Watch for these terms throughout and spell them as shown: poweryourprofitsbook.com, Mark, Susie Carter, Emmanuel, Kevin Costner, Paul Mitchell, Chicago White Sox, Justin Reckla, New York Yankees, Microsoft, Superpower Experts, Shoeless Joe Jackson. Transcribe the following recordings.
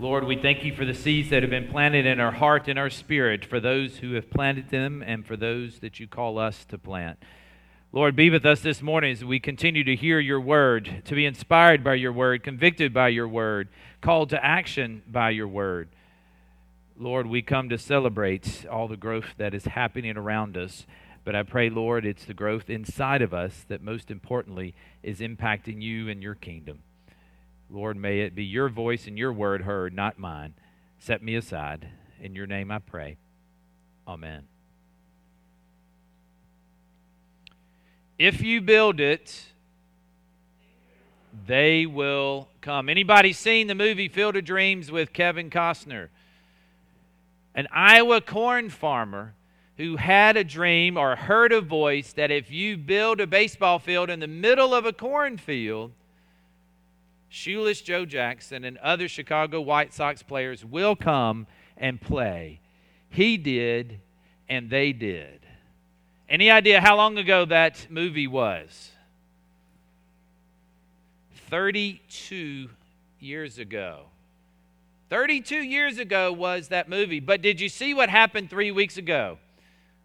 Lord, we thank you for the seeds that have been planted in our heart and our spirit, for those who have planted them and for those that you call us to plant. Lord, be with us this morning as we continue to hear your word, to be inspired by your word, convicted by your word, called to action by your word. Lord, we come to celebrate all the growth that is happening around us, but I pray, Lord, it's the growth inside of us that most importantly is impacting you and your kingdom. Lord, may it be your voice and your word heard, not mine. Set me aside. In your name I pray. Amen. If you build it, they will come. Anybody seen the movie Field of Dreams with Kevin Costner? An Iowa corn farmer who had a dream or heard a voice that if you build a baseball field in the middle of a cornfield, Shoeless Joe Jackson and other Chicago White Sox players will come and play. He did, and they did. Any idea how long ago that movie was? 32 years ago. 32 years ago was that movie. But did you see what happened 3 weeks ago?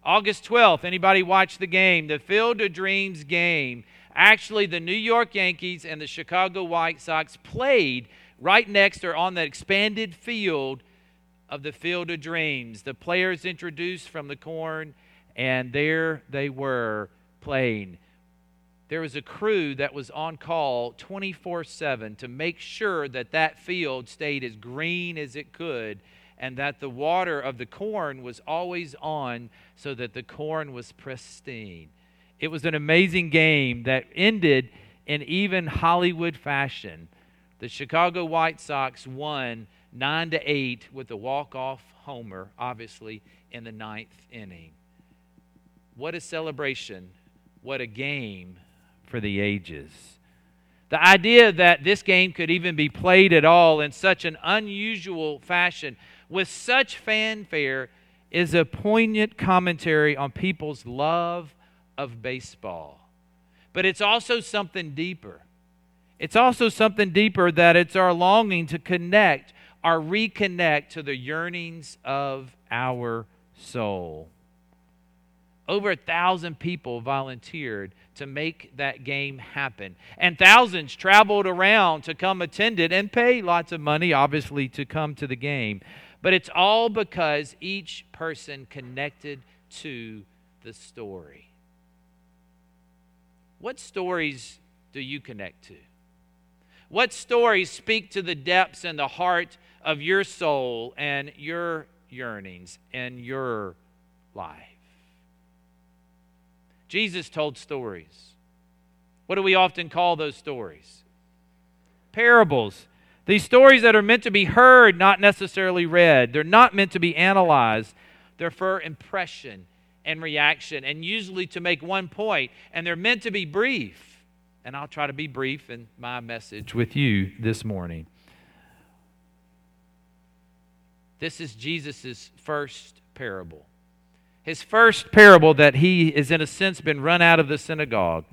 August 12th, anybody watch the game? The Field of Dreams game. Actually, the New York Yankees and the Chicago White Sox played right next or on the expanded field of the Field of Dreams. The players introduced from the corn, and there they were playing. There was a crew that was on call 24/7 to make sure that that field stayed as green as it could and that the water of the corn was always on so that the corn was pristine. It was an amazing game that ended in even Hollywood fashion. The Chicago White Sox won 9-8 with a walk-off homer, obviously, in the ninth inning. What a celebration. What a game for the ages. The idea that this game could even be played at all in such an unusual fashion, with such fanfare, is a poignant commentary on people's love of baseball. But it's also something deeper. It's also something deeper that it's our longing to connect or reconnect to the yearnings of our soul. Over 1,000 people volunteered to make that game happen. And thousands traveled around to come attend it and pay lots of money, obviously, to come to the game. But it's all because each person connected to the story. What stories do you connect to? What stories speak to the depths and the heart of your soul and your yearnings and your life? Jesus told stories. What do we often call those stories? Parables. These stories that are meant to be heard, not necessarily read. They're not meant to be analyzed. They're for impression and reaction, and usually to make one point, and they're meant to be brief. And I'll try to be brief in my message with you this morning. This is Jesus' first parable. His first parable that he is, in a sense, been run out of the synagogue.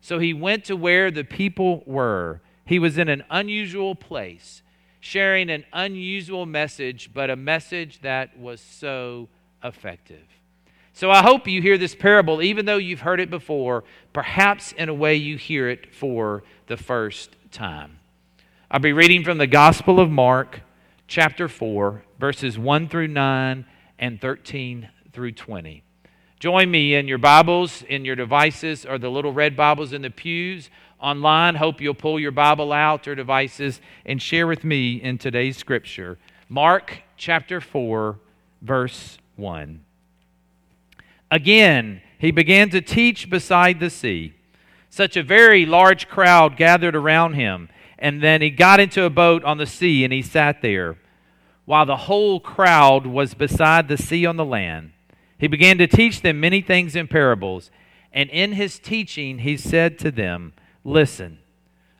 So he went to where the people were. He was in an unusual place, sharing an unusual message, but a message that was so effective. So I hope you hear this parable, even though you've heard it before, perhaps in a way you hear it for the first time. I'll be reading from the Gospel of Mark, chapter 4, verses 1-9 and 13-20. Join me in your Bibles, in your devices, or the little red Bibles in the pews. Online, hope you'll pull your Bible out or devices and share with me in today's scripture. Mark, chapter 4, verse 1. Again, he began to teach beside the sea. Such a very large crowd gathered around him, and then he got into a boat on the sea, and he sat there. While the whole crowd was beside the sea on the land, he began to teach them many things in parables, and in his teaching he said to them, "Listen,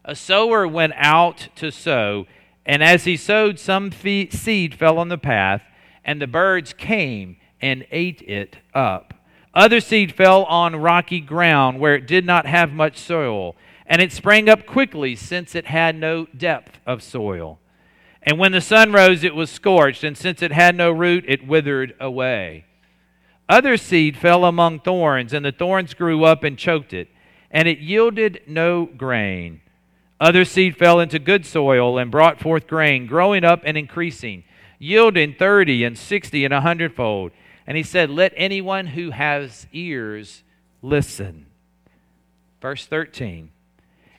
a sower went out to sow, and as he sowed, some seed fell on the path, and the birds came and ate it up. Other seed fell on rocky ground where it did not have much soil, and it sprang up quickly since it had no depth of soil. And when the sun rose, it was scorched, and since it had no root, it withered away. Other seed fell among thorns, and the thorns grew up and choked it, and it yielded no grain. Other seed fell into good soil and brought forth grain, growing up and increasing, yielding 30 and 60 and 100-fold. And he said, let anyone who has ears listen. Verse 13.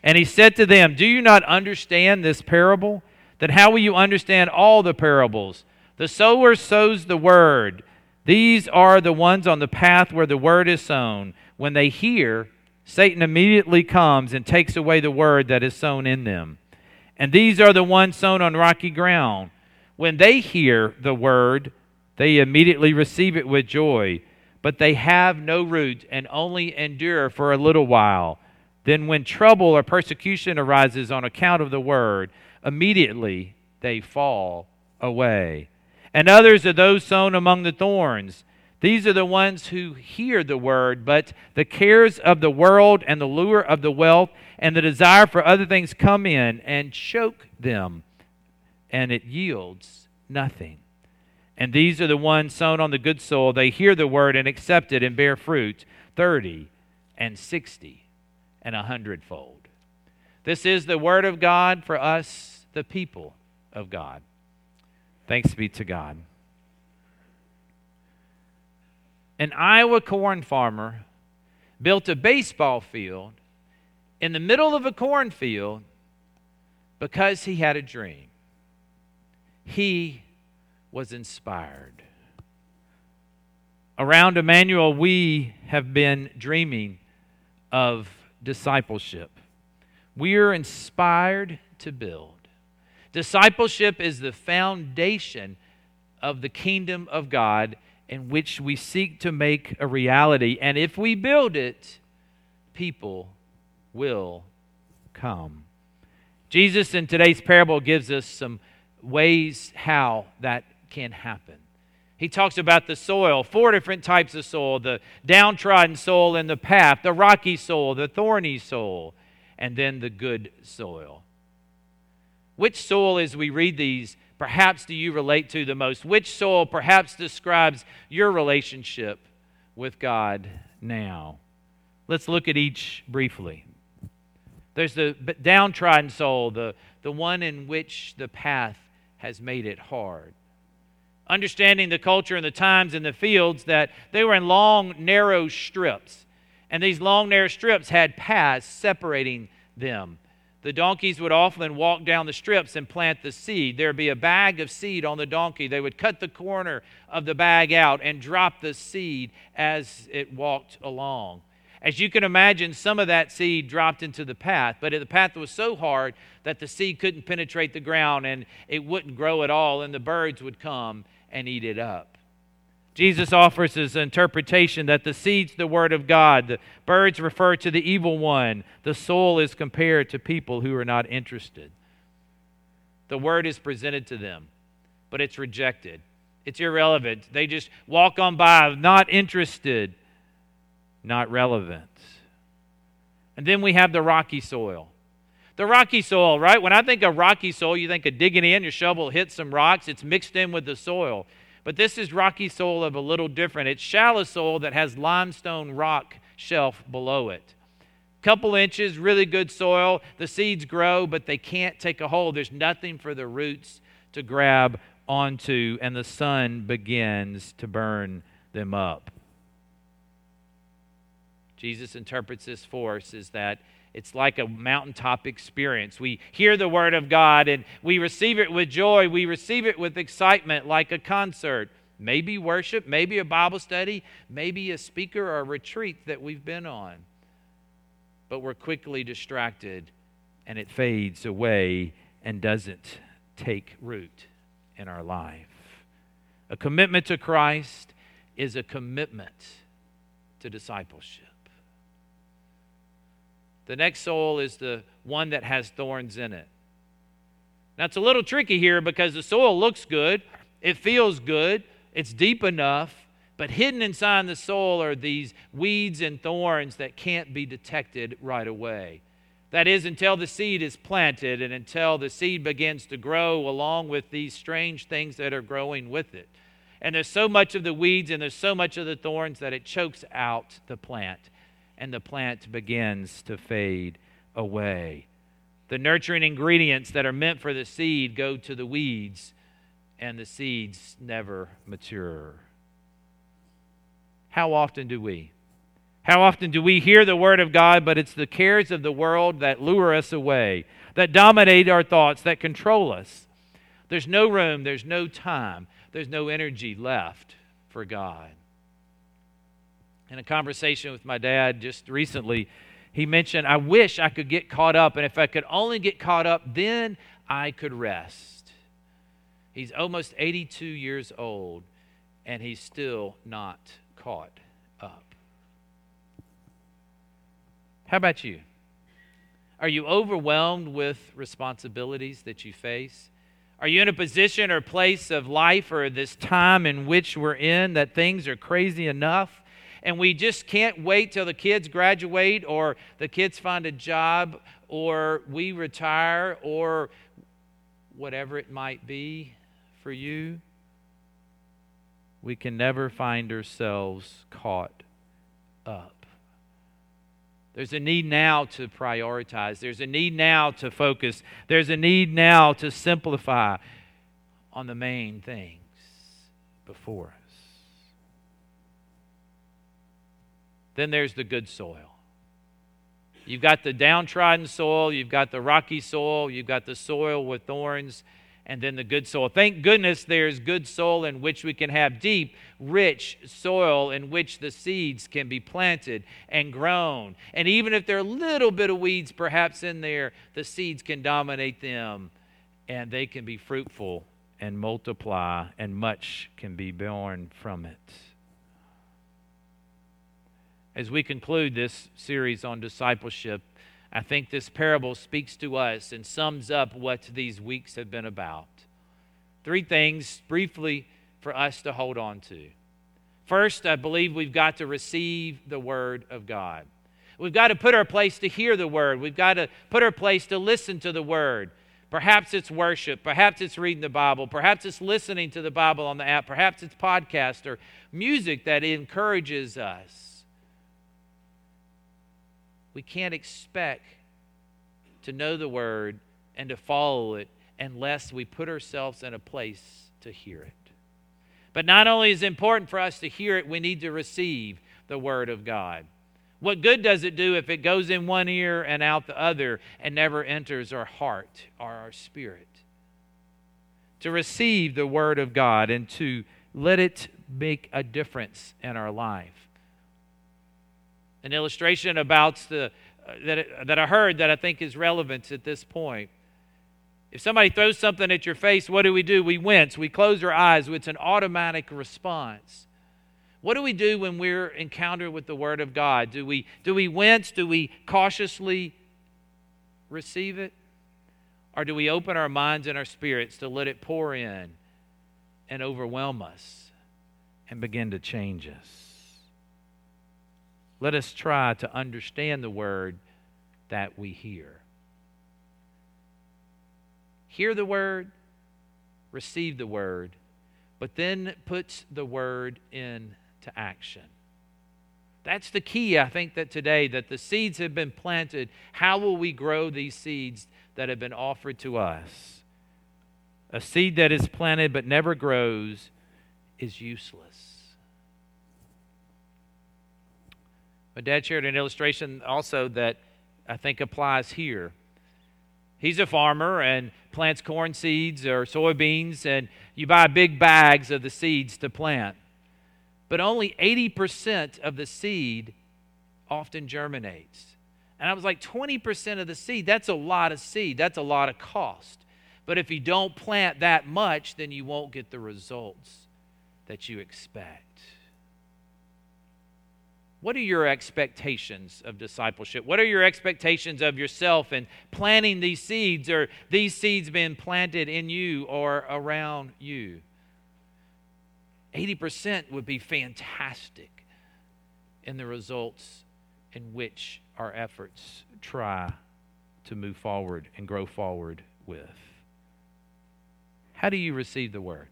And he said to them, do you not understand this parable? Then how will you understand all the parables? The sower sows the word. These are the ones on the path where the word is sown. When they hear, Satan immediately comes and takes away the word that is sown in them. And these are the ones sown on rocky ground. When they hear the word, they immediately receive it with joy, but they have no root and only endure for a little while. Then when trouble or persecution arises on account of the word, immediately they fall away. And others are those sown among the thorns. These are the ones who hear the word, but the cares of the world and the lure of the wealth and the desire for other things come in and choke them, and it yields nothing. And these are the ones sown on the good soil. They hear the word and accept it and bear fruit, 30 and 60 and 100-fold. This is the word of God for us, the people of God. Thanks be to God. An Iowa corn farmer built a baseball field in the middle of a cornfield because he had a dream. He was inspired. Around Emmanuel, we have been dreaming of discipleship. We are inspired to build. Discipleship is the foundation of the kingdom of God in which we seek to make a reality. And if we build it, people will come. Jesus in today's parable gives us some ways how that can happen. He talks about the soil, 4 different types of soil, the downtrodden soil in the path, the rocky soil, the thorny soil, and then the good soil. Which soil, as we read these, perhaps do you relate to the most? Which soil perhaps describes your relationship with God now? Let's look at each briefly. There's the downtrodden soil, the one in which the path has made it hard. Understanding the culture and the times and the fields that they were in long, narrow strips. And these long, narrow strips had paths separating them. The donkeys would often walk down the strips and plant the seed. There would be a bag of seed on the donkey. They would cut the corner of the bag out and drop the seed as it walked along. As you can imagine, some of that seed dropped into the path, but the path was so hard that the seed couldn't penetrate the ground and it wouldn't grow at all, and the birds would come and eat it up. Jesus offers his interpretation that the seed's the word of God, the birds refer to the evil one, the soil is compared to people who are not interested. The word is presented to them, but it's rejected. It's irrelevant. They just walk on by, not interested. Not relevant. And then we have the rocky soil. The rocky soil, right? When I think of rocky soil, you think of digging in, your shovel hits some rocks, it's mixed in with the soil. But this is rocky soil of a little different. It's shallow soil that has limestone rock shelf below it. Couple inches, really good soil. The seeds grow, but they can't take a hold. There's nothing for the roots to grab onto, and the sun begins to burn them up. Jesus interprets this for us is that it's like a mountaintop experience. We hear the word of God and we receive it with joy. We receive it with excitement, like a concert, maybe worship, maybe a Bible study, maybe a speaker or a retreat that we've been on. But we're quickly distracted and it fades away and doesn't take root in our life. A commitment to Christ is a commitment to discipleship. The next soil is the one that has thorns in it. Now, it's a little tricky here because the soil looks good, it feels good, it's deep enough, but hidden inside the soil are these weeds and thorns that can't be detected right away. That is, until the seed is planted and until the seed begins to grow along with these strange things that are growing with it. And there's so much of the weeds and there's so much of the thorns that it chokes out the plant, and the plant begins to fade away. The nurturing ingredients that are meant for the seed go to the weeds, and the seeds never mature. How often do we? How often do we hear the Word of God, but it's the cares of the world that lure us away, that dominate our thoughts, that control us? There's no room, there's no time, there's no energy left for God. In a conversation with my dad just recently, he mentioned, I wish I could get caught up, and if I could only get caught up, then I could rest. He's almost 82 years old, and he's still not caught up. How about you? Are you overwhelmed with responsibilities that you face? Are you in a position or place of life or this time in which we're in that things are crazy enough and we just can't wait till the kids graduate or the kids find a job or we retire or whatever it might be for you? We can never find ourselves caught up. There's a need now to prioritize. There's a need now to focus. There's a need now to simplify on the main things before us. Then there's the good soil. You've got the downtrodden soil. You've got the rocky soil. You've got the soil with thorns. And then the good soil. Thank goodness there's good soil in which we can have deep, rich soil in which the seeds can be planted and grown. And even if there are a little bit of weeds perhaps in there, the seeds can dominate them and they can be fruitful and multiply, and much can be born from it. As we conclude this series on discipleship, I think this parable speaks to us and sums up what these weeks have been about. Three things briefly for us to hold on to. First, I believe we've got to receive the Word of God. We've got to put our place to hear the Word. We've got to put our place to listen to the Word. Perhaps it's worship. Perhaps it's reading the Bible. Perhaps it's listening to the Bible on the app. Perhaps it's podcast or music that encourages us. We can't expect to know the Word and to follow it unless we put ourselves in a place to hear it. But not only is it important for us to hear it, we need to receive the Word of God. What good does it do if it goes in one ear and out the other and never enters our heart or our spirit? To receive the Word of God and to let it make a difference in our life. An illustration about that I heard that I think is relevant at this point. If somebody throws something at your face, what do? We wince. We close our eyes. It's an automatic response. What do we do when we're encountered with the Word of God? Do we wince? Do we cautiously receive it? Or do we open our minds and our spirits to let it pour in and overwhelm us and begin to change us? Let us try to understand the Word that we hear. Hear the Word, receive the Word, but then put the Word into action. That's the key, I think, that today, that the seeds have been planted. How will we grow these seeds that have been offered to us? A seed that is planted but never grows is useless. My dad shared an illustration also that I think applies here. He's a farmer and plants corn seeds or soybeans, and you buy big bags of the seeds to plant. But only 80% of the seed often germinates. And I was like, 20% of the seed, that's a lot of seed. That's a lot of cost. But if you don't plant that much, then you won't get the results that you expect. What are your expectations of discipleship? What are your expectations of yourself in planting these seeds, or these seeds being planted in you or around you? 80% would be fantastic in the results in which our efforts try to move forward and grow forward with. How do you receive the word?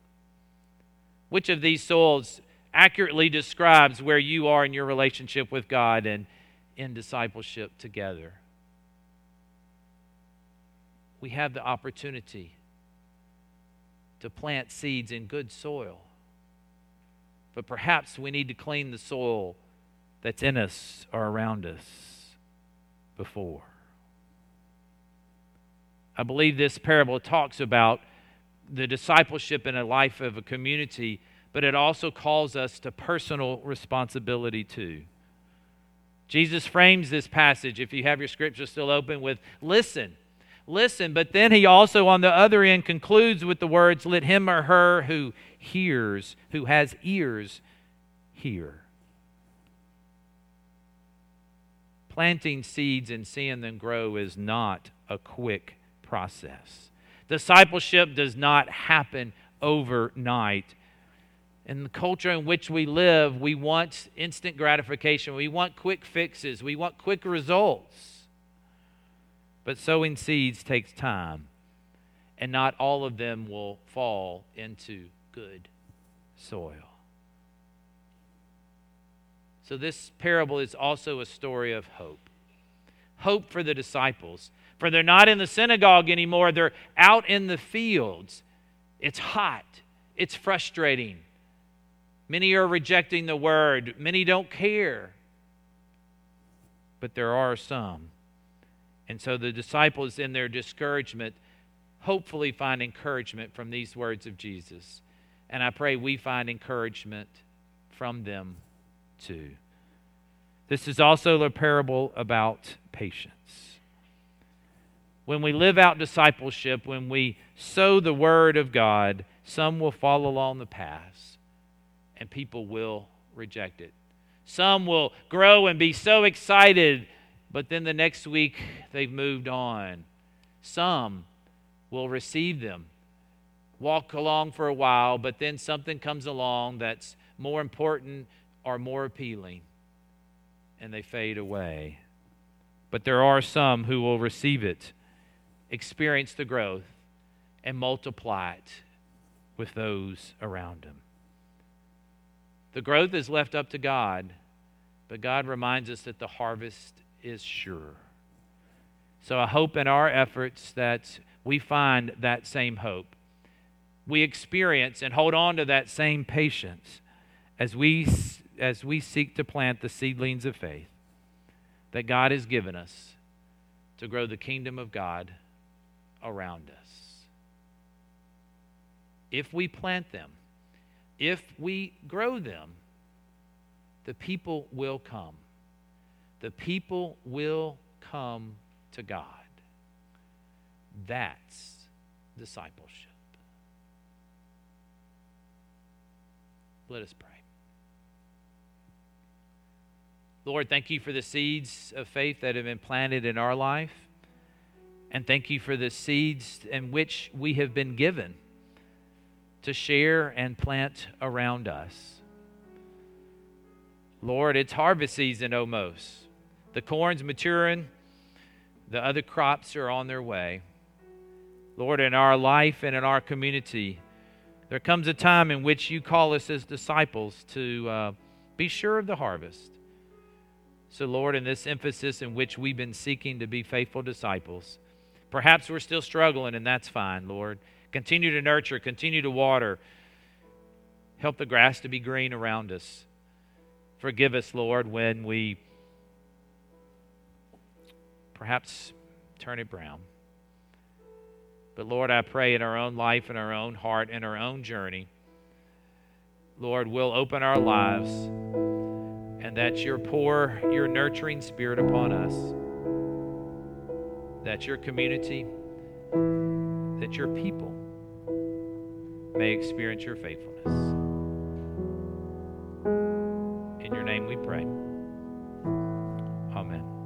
Which of these soils accurately describes where you are in your relationship with God and in discipleship together? We have the opportunity to plant seeds in good soil, but perhaps we need to clean the soil that's in us or around us before. I believe this parable talks about the discipleship in a life of a community, but it also calls us to personal responsibility too. Jesus frames this passage, if you have your scripture still open, with listen, but then he also on the other end concludes with the words, let him or her who hears, who has ears, hear. Planting seeds and seeing them grow is not a quick process. Discipleship does not happen overnight. In the culture in which we live, we want instant gratification. We want quick fixes. We want quick results. But sowing seeds takes time, and not all of them will fall into good soil. So this parable is also a story of hope. Hope for the disciples. For they're not in the synagogue anymore. They're out in the fields. It's hot. It's frustrating. Many are rejecting the word. Many don't care. But there are some. And so the disciples in their discouragement hopefully find encouragement from these words of Jesus. And I pray we find encouragement from them too. This is also a parable about patience. When we live out discipleship, when we sow the word of God, some will fall along the path, and people will reject it. Some will grow and be so excited, but then the next week they've moved on. Some will receive them, walk along for a while, but then something comes along that's more important or more appealing, and they fade away. But there are some who will receive it, experience the growth, and multiply it with those around them. The growth is left up to God, but God reminds us that the harvest is sure. So I hope in our efforts that we find that same hope. We experience and hold on to that same patience as we seek to plant the seedlings of faith that God has given us to grow the kingdom of God around us. If we plant them, if we grow them, the people will come. The people will come to God. That's discipleship. Let us pray. Lord, thank you for the seeds of faith that have been planted in our life. And thank you for the seeds in which we have been given to share and plant around us. Lord, it's harvest season almost. The corn's maturing. The other crops are on their way. Lord, in our life and in our community, there comes a time in which you call us as disciples to be sure of the harvest. So, Lord, in this emphasis in which we've been seeking to be faithful disciples, perhaps we're still struggling, and that's fine, Lord. Continue to nurture, continue to water. Help the grass to be green around us. Forgive us, Lord, when we perhaps turn it brown. But, Lord, I pray in our own life, in our own heart, in our own journey, Lord, we'll open our lives, and that your pour your nurturing spirit upon us, that your community, that your people may experience your faithfulness. In your name we pray. Amen.